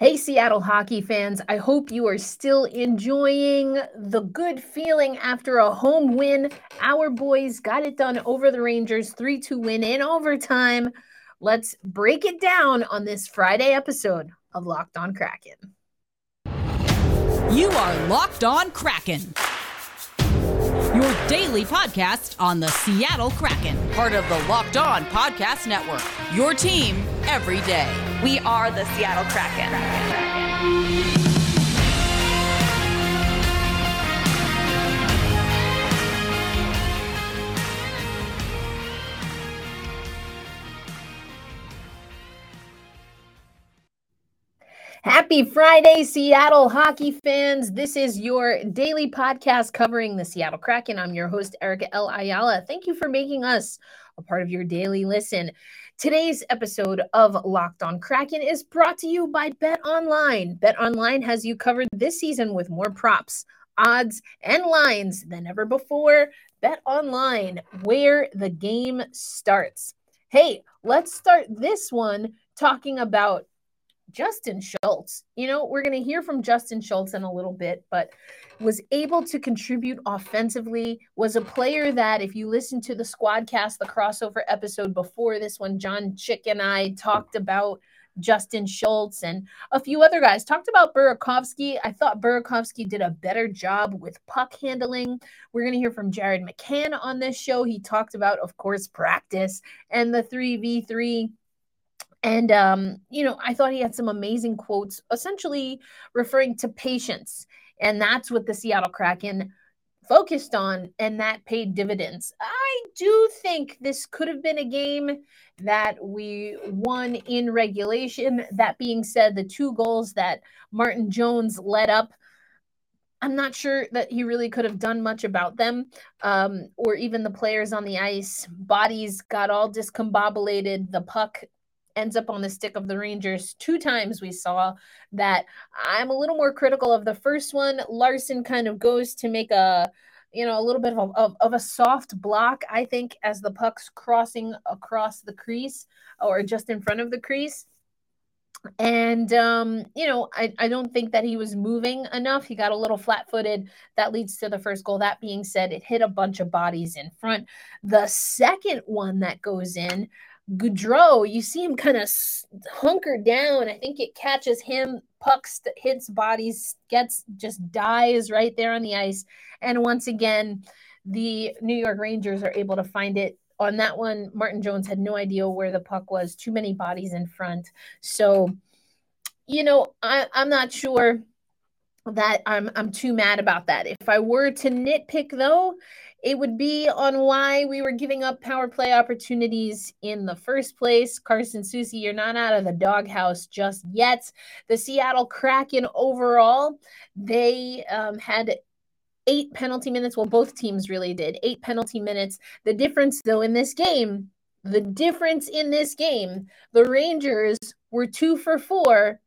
Hey, Seattle hockey fans, I hope you are still enjoying the good feeling after a home win. Our boys got it done over the Rangers, 3-2 win in overtime. Let's break it down on this Friday episode of Locked on Kraken. You are Locked on Kraken, your daily podcast on the Seattle Kraken, part of the Locked On Podcast Network, your team every day. We are the Seattle Kraken. Happy Friday, Seattle hockey fans. This is your daily podcast covering the Seattle Kraken. I'm your host, Erica L. Ayala. Thank you for making us a part of your daily listen. Today's episode of Locked on Kraken is brought to you by Bet Online. Bet Online has you covered this season with more props, odds, and lines than ever before. Bet Online, where the game starts. Hey, let's start this one talking about Justin Schultz. You know, we're going to hear from Justin Schultz in a little bit, but was able to contribute offensively, was a player that, if you listen to the Squadcast, the crossover episode before this one, John Chick and I talked about Justin Schultz and a few other guys, talked about Burakovsky. I thought Burakovsky did a better job with puck handling. We're going to hear from Jared McCann on this show. He talked about, of course, practice and the 3v3. And, you know, I thought he had some amazing quotes, essentially referring to patience. And that's what the Seattle Kraken focused on, and that paid dividends. I do think this could have been a game that we won in regulation. That being said, the two goals that Martin Jones let up, I'm not sure that he really could have done much about them, or even the players on the ice. Bodies got all discombobulated. The puck ends up on the stick of the Rangers. Two times we saw that. I'm a little more critical of the first one. Larson kind of goes to make a little bit of a soft block, I think, as the puck's crossing across the crease or just in front of the crease. And, I don't think that he was moving enough. He got a little flat-footed. That leads to the first goal. That being said, it hit a bunch of bodies in front. The second one that goes in, Goudreau, you see him kind of hunker down. I think it catches him, pucks, hits bodies, dies right there on the ice. And once again, the New York Rangers are able to find it. On that one, Martin Jones had no idea where the puck was. Too many bodies in front. So, you know, I'm not sure that I'm too mad about that. If I were to nitpick, though, it would be on why we were giving up power play opportunities in the first place. Carson Soucy, you're not out of the doghouse just yet. The Seattle Kraken overall, they had 8 penalty minutes. Well, both teams really did. 8 penalty minutes. The difference, though, in this game, the Rangers were 2 for 4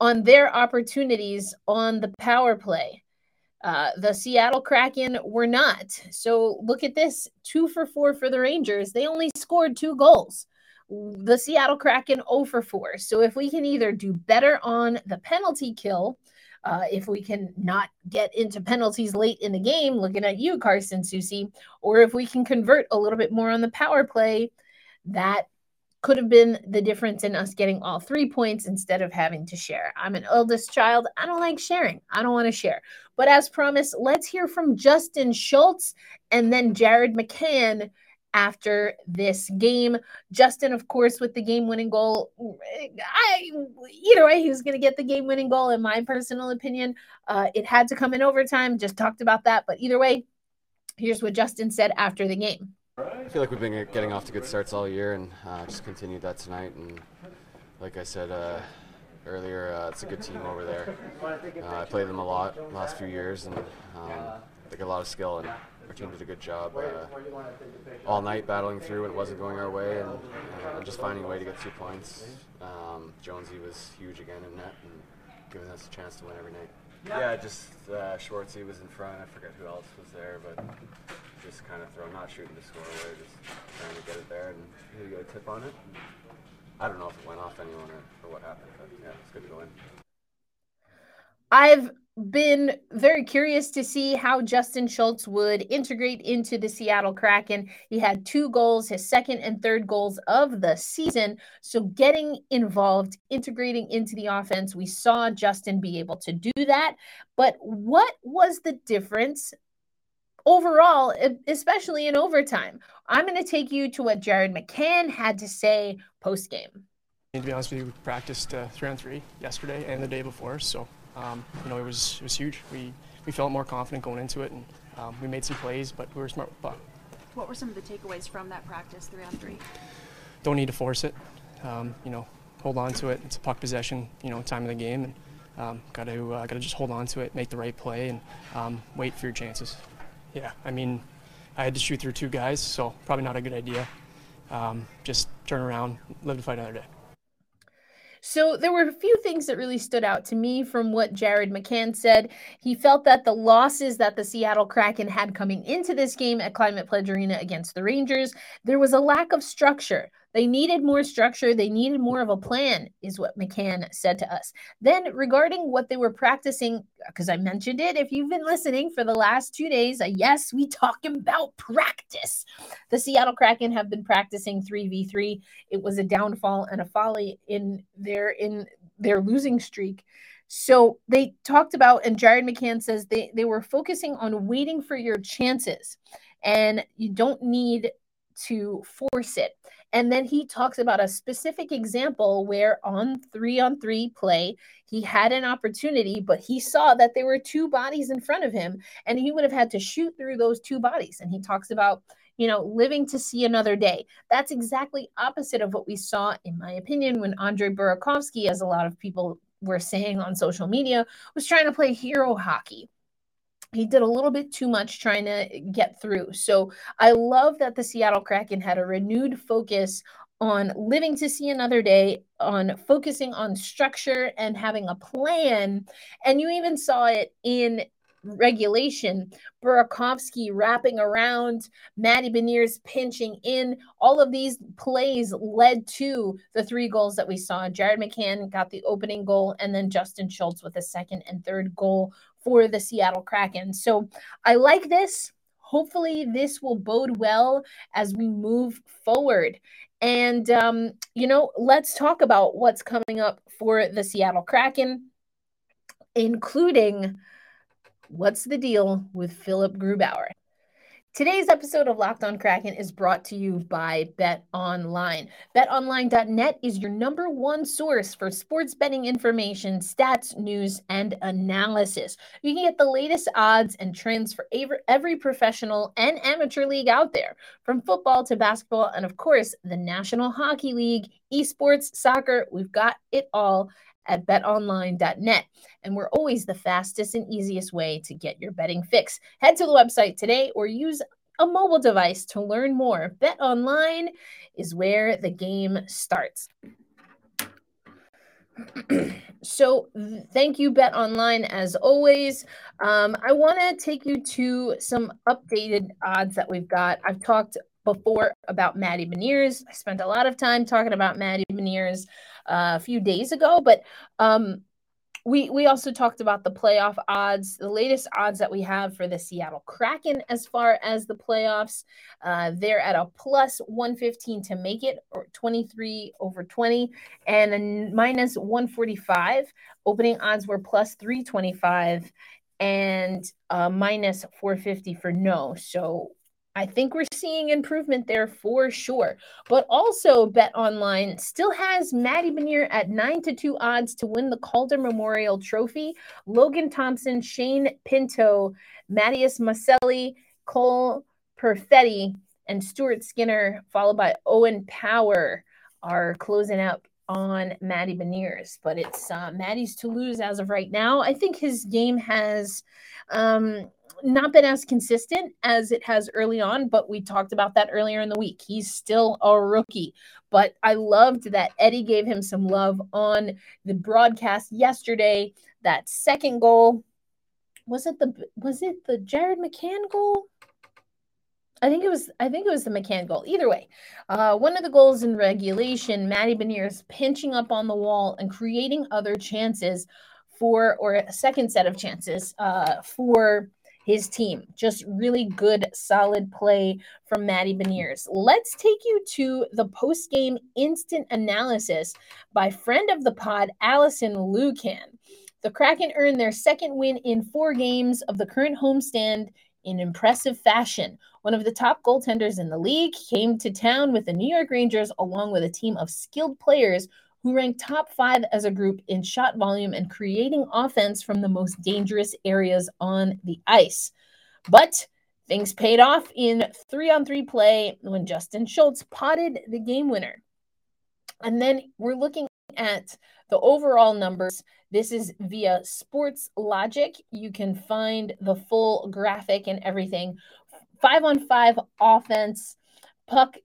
on their opportunities on the power play. The Seattle Kraken were not. So look at this, 2 for 4 for the Rangers. They only scored 2 goals. The Seattle Kraken 0 for 4. So if we can either do better on the penalty kill, if we can not get into penalties late in the game, looking at you, Carson Soucy, or if we can convert a little bit more on the power play, that could have been the difference in us getting all 3 points instead of having to share. I'm an eldest child. I don't like sharing. I don't want to share. But as promised, let's hear from Justin Schultz and then Jared McCann after this game. Justin, of course, with the game-winning goal. Either way, he was going to get the game-winning goal, in my personal opinion. It had to come in overtime. Just talked about that. But either way, here's what Justin said after the game. I feel like we've been getting off to good starts all year, and just continued that tonight. And like I said earlier, it's a good team over there. I played them a lot the last few years, and they got a lot of skill, and our team did a good job all night battling through when it wasn't going our way, and just finding a way to get 2 points. Jonesy was huge again in net, and giving us a chance to win every night. Yeah, just Schwartzy was in front. I forget who else was there, but just kind of not shooting to score away, just trying to get it there, and he got a tip on it. I don't know if it went off anyone or what happened, but yeah, it's good to go in. I've been very curious to see how Justin Schultz would integrate into the Seattle Kraken. He had 2 goals, his second and third goals of the season. So getting involved, integrating into the offense, we saw Justin be able to do that. But what was the difference overall, especially in overtime? I'm going to take you to what Jared McCann had to say post-game. To be honest with you, we practiced 3-on-3 yesterday and the day before, so it was huge. We felt more confident going into it, and we made some plays, but we were smart with the puck. What were some of the takeaways from that practice 3-on-3? Don't need to force it. Hold on to it. It's a puck possession, time of the game, and got to just hold on to it, make the right play, and wait for your chances. Yeah, I had to shoot through 2 guys, so probably not a good idea. Just turn around, live to fight another day. So there were a few things that really stood out to me from what Jared McCann said. He felt that the losses that the Seattle Kraken had coming into this game at Climate Pledge Arena against the Rangers, there was a lack of structure. They needed more structure. They needed more of a plan, is what McCann said to us. Then regarding what they were practicing, because I mentioned it, if you've been listening for the last 2 days, yes, we talking about practice. The Seattle Kraken have been practicing 3v3. It was a downfall and a folly in their losing streak. So they talked about, and Jared McCann says they were focusing on waiting for your chances, and you don't need to force it. And then he talks about a specific example where on 3-on-3 play, he had an opportunity, but he saw that there were 2 bodies in front of him, and he would have had to shoot through those 2 bodies. And he talks about, living to see another day. That's exactly opposite of what we saw, in my opinion, when Andre Burakovsky, as a lot of people were saying on social media, was trying to play hero hockey. He did a little bit too much trying to get through. So I love that the Seattle Kraken had a renewed focus on living to see another day, on focusing on structure and having a plan. And you even saw it in regulation. Burakovsky wrapping around, Maddie Beniers pinching in. All of these plays led to the 3 goals that we saw. Jared McCann got the opening goal, and then Justin Schultz with the second and third goal for the Seattle Kraken. So I like this. Hopefully this will bode well as we move forward. And, let's talk about what's coming up for the Seattle Kraken, including what's the deal with Philip Grubauer. Today's episode of Locked on Kraken is brought to you by Bet Online. BetOnline.net is your number one source for sports betting information, stats, news, and analysis. You can get the latest odds and trends for every professional and amateur league out there, from football to basketball, and of course, the National Hockey League, esports, soccer. We've got it all at betonline.net, and we're always the fastest and easiest way to get your betting fix. Head to the website today or use a mobile device to learn more. Bet Online is where the game starts. So thank you, Bet Online, as always. I want to take you to some updated odds that we've got. I've talked before about Maddie Beniers. I spent a lot of time talking about Maddie Beniers a few days ago, but we also talked about the playoff odds, the latest odds that we have for the Seattle Kraken as far as the playoffs. They're at a plus 115 to make it, or 23/20, and a minus 145. Opening odds were plus 325 and minus 450 for no. So I think we're seeing improvement there for sure. But also, Bet Online still has Maddie Beniers at 9-2 odds to win the Calder Memorial Trophy. Logan Thompson, Shane Pinto, Mattias Maselli, Cole Perfetti, and Stuart Skinner, followed by Owen Power, are closing out on Maddie Beniers. But it's Maddie's to lose as of right now. I think his game has not been as consistent as it has early on, but we talked about that earlier in the week. He's still a rookie, but I loved that Eddie gave him some love on the broadcast yesterday. That second goal, was it the Jared McCann goal? I think it was the McCann goal. Either way, one of the goals in regulation, Maddie Beniers pinching up on the wall and creating other chances for, or a second set of chances for his team. Just really good, solid play from Maddie Beniers. Let's take you to the post-game instant analysis by friend of the pod, Allison Lucan. The Kraken earned their second win in 4 games of the current homestand in impressive fashion. One of the top goaltenders in the league came to town with the New York Rangers, along with a team of skilled players who ranked top 5 as a group in shot volume and creating offense from the most dangerous areas on the ice. But things paid off in 3-on-3 play when Justin Schultz potted the game winner. And then we're looking at the overall numbers. This is via Sports Logic. You can find the full graphic and everything. 5-on-5 offense, puck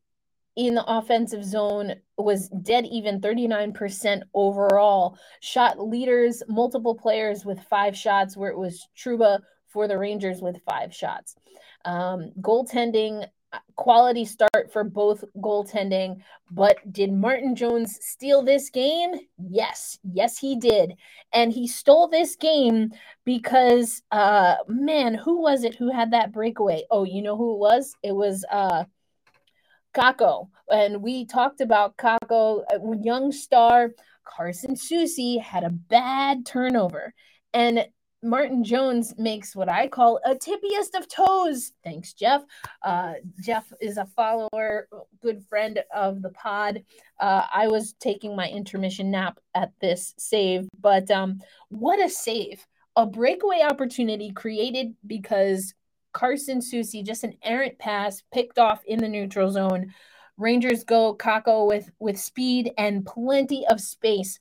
in the offensive zone was dead even, 39% overall. Shot leaders, multiple players with 5 shots, where it was Truba for the Rangers with 5 shots. Goaltending, quality start for both goaltending, but did Martin Jones steal this game? Yes, he did. And he stole this game because, man, who was it who had that breakaway? Oh, you know who it was? It was Kako, and we talked about Kako, a young star. Carson Soucy had a bad turnover, and Martin Jones makes what I call a tippiest of toes. Thanks, Jeff. Jeff is a follower, good friend of the pod. I was taking my intermission nap at this save, but what a save. A breakaway opportunity created because Carson Soucy, just an errant pass picked off in the neutral zone. Rangers go Kako with speed and plenty of space.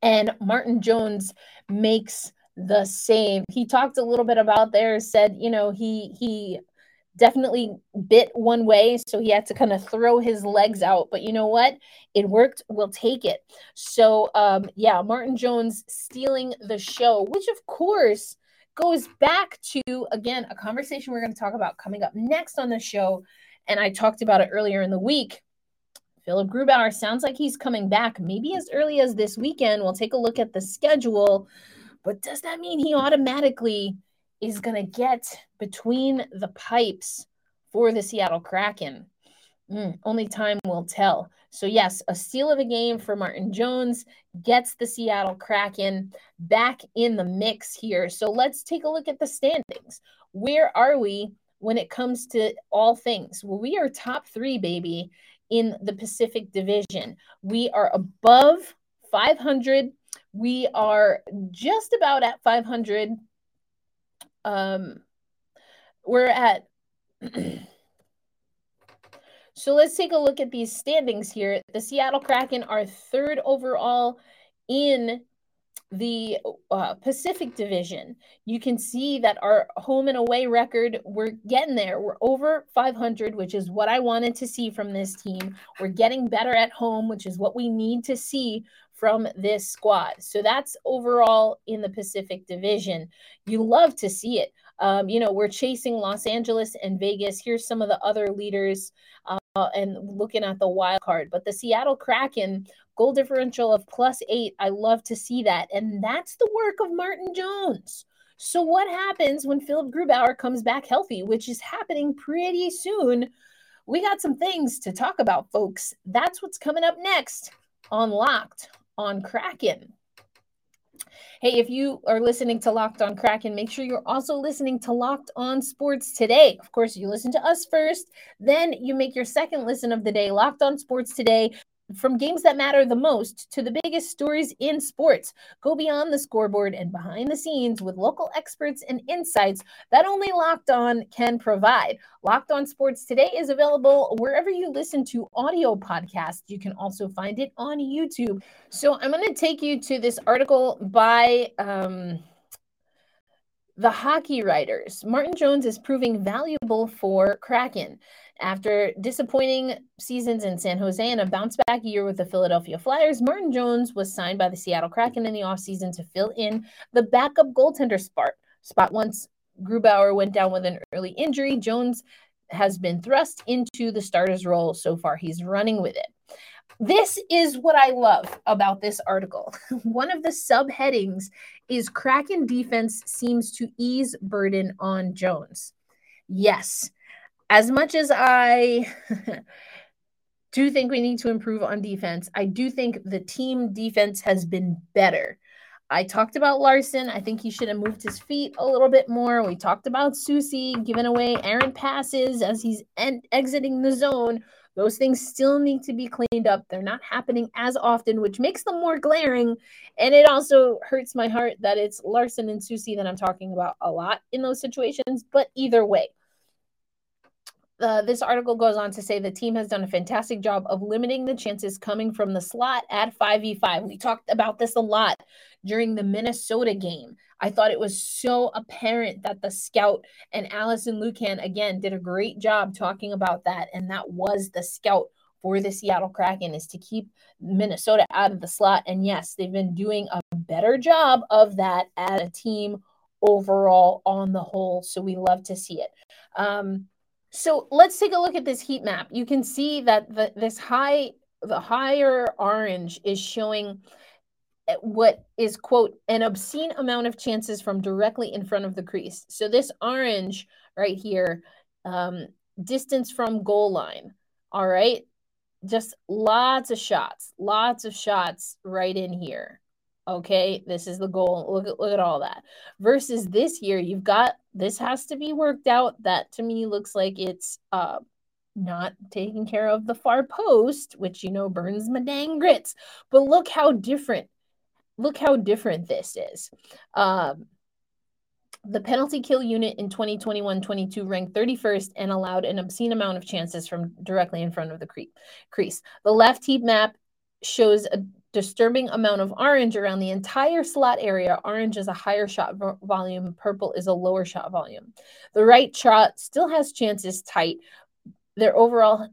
And Martin Jones makes the save. He talked a little bit about there, said, you know, he definitely bit one way, so he had to kind of throw his legs out. But you know what? It worked. We'll take it. So, Martin Jones stealing the show, which of course goes back to, again, a conversation we're going to talk about coming up next on the show, and I talked about it earlier in the week. Philip Grubauer sounds like he's coming back maybe as early as this weekend. We'll take a look at the schedule, but does that mean he automatically is going to get between the pipes for the Seattle Kraken? Only time will tell. So yes, a steal of a game for Martin Jones gets the Seattle Kraken back in the mix here. So let's take a look at the standings. Where are we when it comes to all things? Well, we are top 3, baby, in the Pacific Division. We are above 500. We are just about at 500. We're at... So let's take a look at these standings here. The Seattle Kraken are 3rd overall in the Pacific Division. You can see that our home and away record, we're getting there. We're over 500, which is what I wanted to see from this team. We're getting better at home, which is what we need to see from this squad. So that's overall in the Pacific Division. You love to see it. We're chasing Los Angeles and Vegas. Here's some of the other leaders and looking at the wild card. But the Seattle Kraken, goal differential of +8. I love to see that. And that's the work of Martin Jones. So what happens when Philip Grubauer comes back healthy, which is happening pretty soon? We got some things to talk about, folks. That's what's coming up next on Locked on Kraken. Hey, if you are listening to Locked on Kraken, make sure you're also listening to Locked on Sports Today. Of course, you listen to us first, then you make your second listen of the day, Locked on Sports Today. From games that matter the most to the biggest stories in sports, go beyond the scoreboard and behind the scenes with local experts and insights that only Locked On can provide. Locked On Sports Today is available wherever you listen to audio podcasts. You can also find it on YouTube. So I'm going to take you to this article by the Hockey Writers. Martin Jones is proving valuable for Kraken. After disappointing seasons in San Jose and a bounce-back year with the Philadelphia Flyers, Martin Jones was signed by the Seattle Kraken in the offseason to fill in the backup goaltender spot. Once Grubauer went down with an early injury, Jones has been thrust into the starter's role. So far, he's running with it. This is what I love about this article. One of the subheadings is Kraken defense seems to ease burden on Jones. Yes, as much as I do think we need to improve on defense, I do think the team defense has been better. I talked about Larson. I think he should have moved his feet a little bit more. We talked about Soucy giving away errant passes as he's exiting the zone. Those things still need to be cleaned up. They're not happening as often, which makes them more glaring. And it also hurts my heart that it's Larson and Soucy that I'm talking about a lot in those situations. But either way, this article goes on to say the team has done a fantastic job of limiting the chances coming from the slot at 5v5. We talked about this a lot during the Minnesota game. I thought it was so apparent that the scout and Allison Lucan, again, did a great job talking about that. And that was the scout for the Seattle Kraken, is to keep Minnesota out of the slot. And yes, they've been doing a better job of that as a team overall on the whole. So we love to see it. So let's take a look at this heat map. You can see that the higher orange is showing what is, quote, an obscene amount of chances from directly in front of the crease. So this orange right here, distance from goal line, all right? Just lots of shots right in here. Okay, this is the goal. Look at all that. Versus this year, you've got, this has to be worked out. That to me looks like it's not taking care of the far post, which, you know, burns my dang grits. But look how different this is. The penalty kill unit in 2021-22 ranked 31st and allowed an obscene amount of chances from directly in front of the crease. The left heat map shows a disturbing amount of orange around the entire slot area. Orange is a higher shot volume. Purple is a lower shot volume. The right shot still has chances tight. Their overall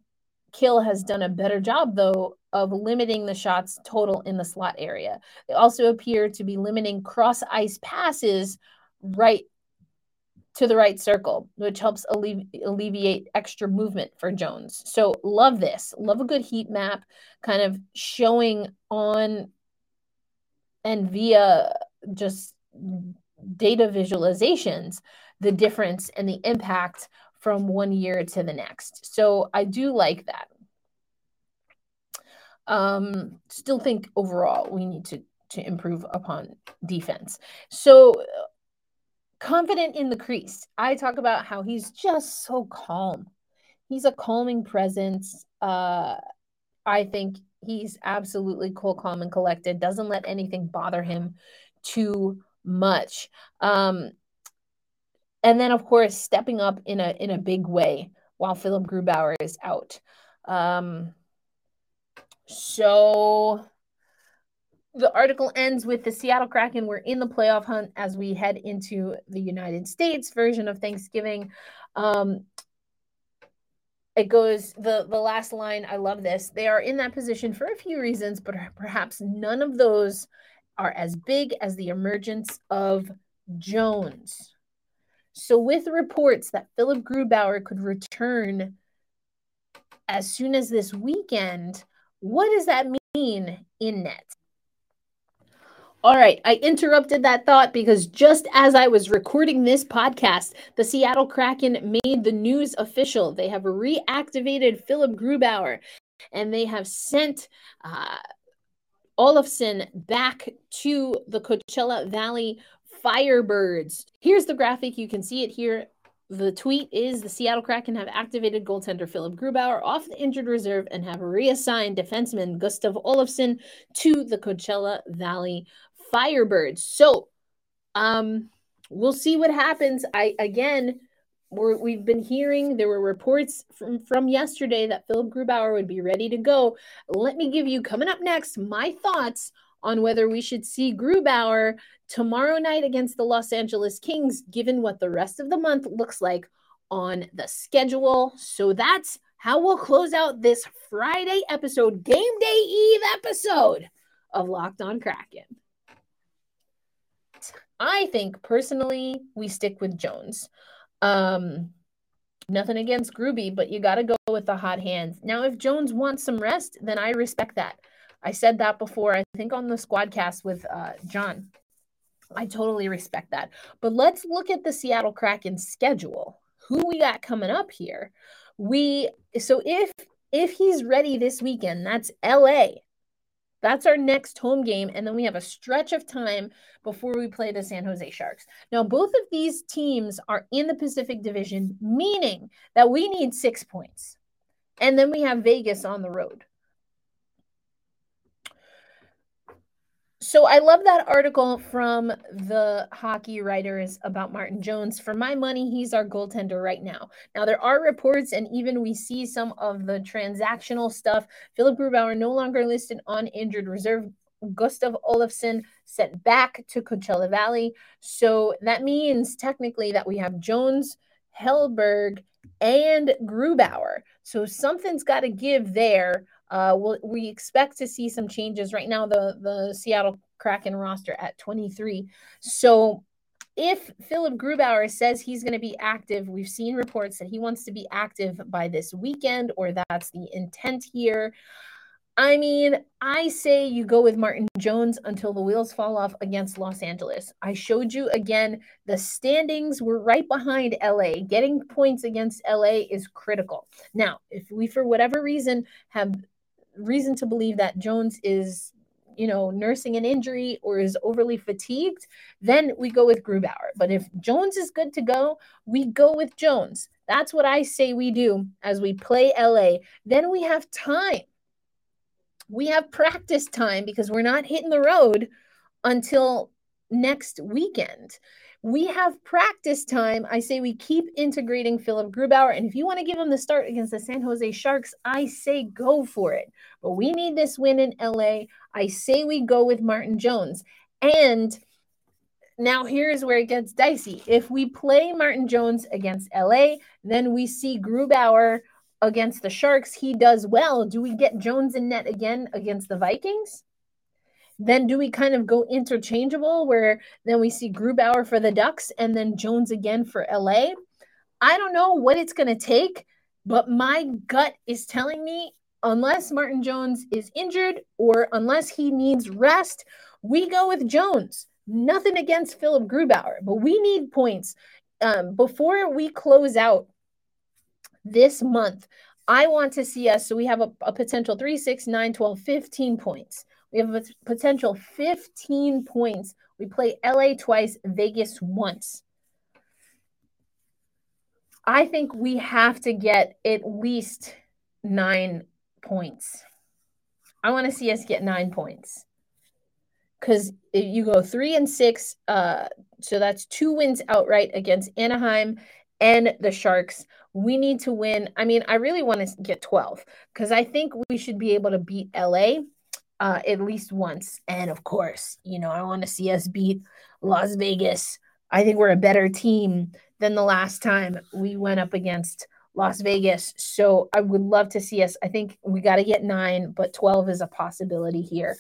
kill has done a better job, though, of limiting the shots total in the slot area. They also appear to be limiting cross-ice passes right to the right circle, which helps alleviate extra movement for Jones. So love this. Love a good heat map kind of showing on and via just data visualizations the difference and the impact from one year to the next. So I do like that. Still think overall we need to improve upon defense. So confident in the crease. I talk about how he's just so calm. He's a calming presence. I think he's absolutely cool, calm, and collected. Doesn't let anything bother him too much. And then, of course, stepping up in a big way while Philip Grubauer is out. The article ends with the Seattle Kraken. We're in the playoff hunt as we head into the United States version of Thanksgiving. It goes, the last line, I love this. They are in that position for a few reasons, but perhaps none of those are as big as the emergence of Jones. So with reports that Philip Grubauer could return as soon as this weekend, what does that mean in net? All right, I interrupted that thought because just as I was recording this podcast, the Seattle Kraken made the news official. They have reactivated Philip Grubauer, and they have sent Olofsson back to the Coachella Valley Firebirds. Here's the graphic. You can see it here. The tweet is, the Seattle Kraken have activated goaltender Philip Grubauer off the injured reserve and have reassigned defenseman Gustav Olofsson to the Coachella Valley Firebirds. So we'll see what happens. We've been hearing there were reports from yesterday that Philip Grubauer would be ready to go. Let me give you, coming up next, my thoughts on whether we should see Grubauer tomorrow night against the Los Angeles Kings, given what the rest of the month looks like on the schedule. So that's how we'll close out this Friday episode, Game Day Eve episode of Locked on Kraken. I think, personally, we stick with Jones. Nothing against Gruby, but you got to go with the hot hands. Now, if Jones wants some rest, then I respect that. I said that before, I think on the Squadcast with John. I totally respect that. But let's look at the Seattle Kraken's schedule. Who we got coming up here? So if he's ready this weekend, that's LA. That's our next home game, and then we have a stretch of time before we play the San Jose Sharks. Now, both of these teams are in the Pacific Division, meaning that we need 6 points. And then we have Vegas on the road. So I love that article from the hockey writers about Martin Jones. For my money, he's our goaltender right now. Now, there are reports, and even we see some of the transactional stuff. Philip Grubauer no longer listed on injured reserve. Gustav Olofsson sent back to Coachella Valley. So that means technically that we have Jones, Helberg, and Grubauer. So something's got to give there. We expect to see some changes right now, the Seattle Kraken roster at 23. So if Philip Grubauer says he's going to be active, we've seen reports that he wants to be active by this weekend, or that's the intent here. I mean, I say you go with Martin Jones until the wheels fall off against Los Angeles. I showed you again, the standings were right behind LA. Getting points against LA is critical. Now, if we, for whatever reason, have reason to believe that Jones is, nursing an injury or is overly fatigued, then we go with Grubauer. But if Jones is good to go, we go with Jones. That's what I say we do as we play LA. Then we have time. We have practice time because we're not hitting the road until next weekend. We have practice time. I say we keep integrating Philip Grubauer. And if you want to give him the start against the San Jose Sharks, I say go for it. But we need this win in LA. I say we go with Martin Jones. And now here's where it gets dicey. If we play Martin Jones against LA, then we see Grubauer against the Sharks. He does well. Do we get Jones in net again against the Vikings? Then do we kind of go interchangeable where then we see Grubauer for the Ducks and then Jones again for LA? I don't know what it's going to take, but my gut is telling me unless Martin Jones is injured or unless he needs rest, we go with Jones. Nothing against Philip Grubauer, but we need points. Before we close out this month, I want to see us, so we have a potential 3, 6, 9, 12, 15 points. We have a potential 15 points. We play LA twice, Vegas once. I think we have to get at least 9 points. I want to see us get 9 points. Because you go 3 and 6, so that's 2 wins outright against Anaheim and the Sharks. We need to win. I mean, I really want to get 12 because I think we should be able to beat LA at least once. And of course, I want to see us beat Las Vegas. I think we're a better team than the last time we went up against Las Vegas. So I would love to see us. I think we got to get 9, but 12 is a possibility here.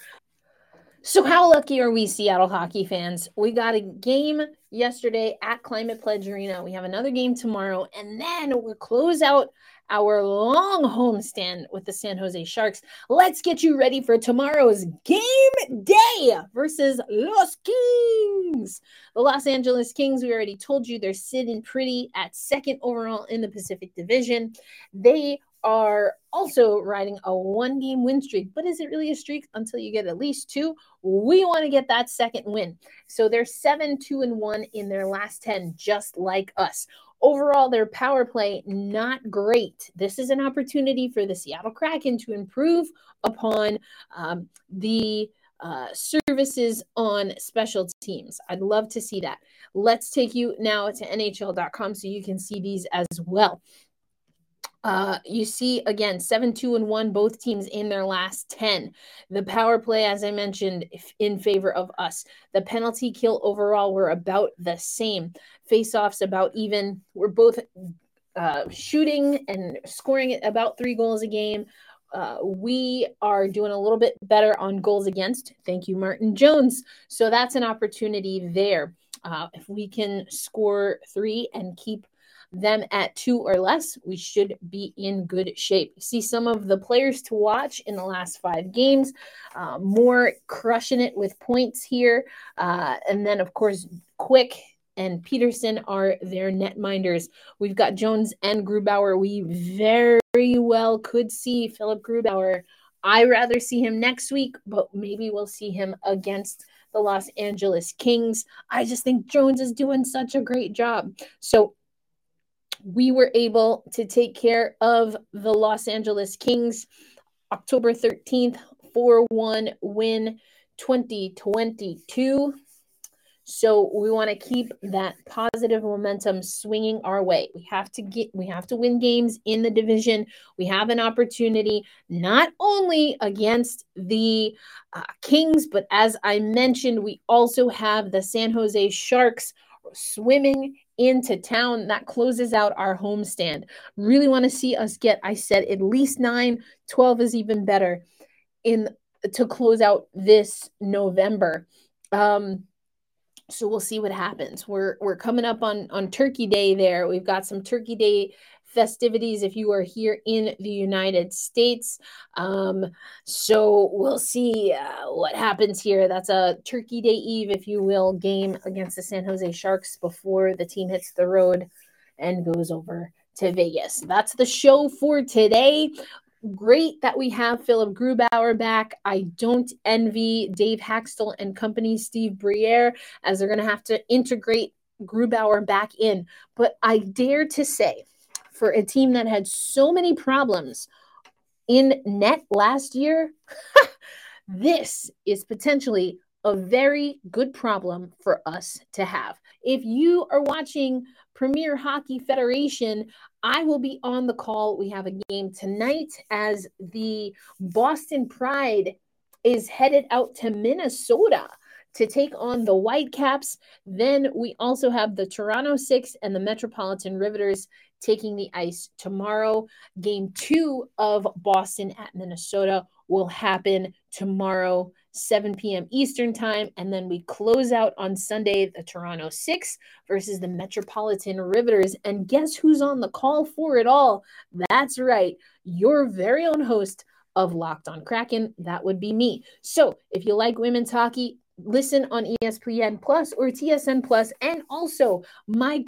So how lucky are we, Seattle hockey fans? We got a game yesterday at Climate Pledge Arena. We have another game tomorrow, and then we'll close out our long homestand with the San Jose Sharks. Let's get you ready for tomorrow's game day versus Los Kings. The Los Angeles Kings, we already told you, they're sitting pretty at 2nd overall in the Pacific Division. They are also riding a 1-game win streak. But is it really a streak until you get at least 2? We want to get that 2nd win. So they're 7-2-1 in their last 10, just like us. Overall, their power play, not great. This is an opportunity for the Seattle Kraken to improve upon the services on special teams. I'd love to see that. Let's take you now to NHL.com so you can see these as well. You see, again, 7-2-1, both teams in their last 10. The power play, as I mentioned, in favor of us. The penalty kill overall, we're about the same. Face-offs about even. We're both shooting and scoring at about 3 goals a game. We are doing a little bit better on goals against. Thank you, Martin Jones. So that's an opportunity there. If we can score 3 and keep them at 2 or less, we should be in good shape. See some of the players to watch in the last 5 games. Moore crushing it with points here. And then, of course, Quick and Peterson are their netminders. We've got Jones and Grubauer. We very well could see Philip Grubauer. I rather see him next week, but maybe we'll see him against the Los Angeles Kings. I just think Jones is doing such a great job. So we were able to take care of the Los Angeles Kings. October 13th, 4-1 win 2022. So we want to keep that positive momentum swinging our way. We have to win games in the division. We have an opportunity not only against the Kings, but as I mentioned, we also have the San Jose Sharks swimming into town. That closes out our homestand. Really want to see us get, I said, at least 9, 12 is even better to close out this November. So we'll see what happens. We're coming up on Turkey Day there. We've got some Turkey Day festivities if you are here in the United States. So we'll see what happens here. That's a Turkey Day Eve, if you will, game against the San Jose Sharks before the team hits the road and goes over to Vegas. That's the show for today. Great that we have Philip Grubauer back. I don't envy Dave Haxtell and company, Steve Briere, as they're going to have to integrate Grubauer back in. But I dare to say, for a team that had so many problems in net last year, this is potentially a very good problem for us to have. If you are watching Premier Hockey Federation, I will be on the call. We have a game tonight as the Boston Pride is headed out to Minnesota to take on the Whitecaps. Then we also have the Toronto Six and the Metropolitan Riveters taking the ice tomorrow. Game 2 of Boston at Minnesota will happen tomorrow, 7 p.m. Eastern time. And then we close out on Sunday, the Toronto Six versus the Metropolitan Riveters. And guess who's on the call for it all? That's right, your very own host of Locked on Kraken. That would be me. So if you like women's hockey, listen on ESPN Plus or TSN Plus, and also my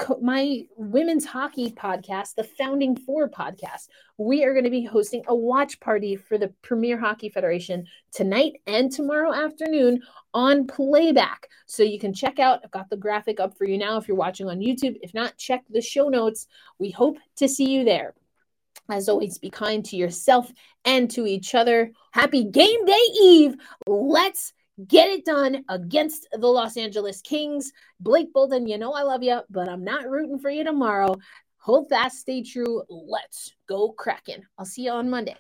women's hockey podcast, the Founding Four podcast. We are going to be hosting a watch party for the Premier Hockey Federation tonight and tomorrow afternoon on playback. So you can check out. I've got the graphic up for you now if you're watching on YouTube. If not, check the show notes. We hope to see you there. As always, be kind to yourself and to each other. Happy game day eve. Let's get it done against the Los Angeles Kings. Blake Bolden, you know I love you, but I'm not rooting for you tomorrow. Hold fast, stay true. Let's go Kraken. I'll see you on Monday.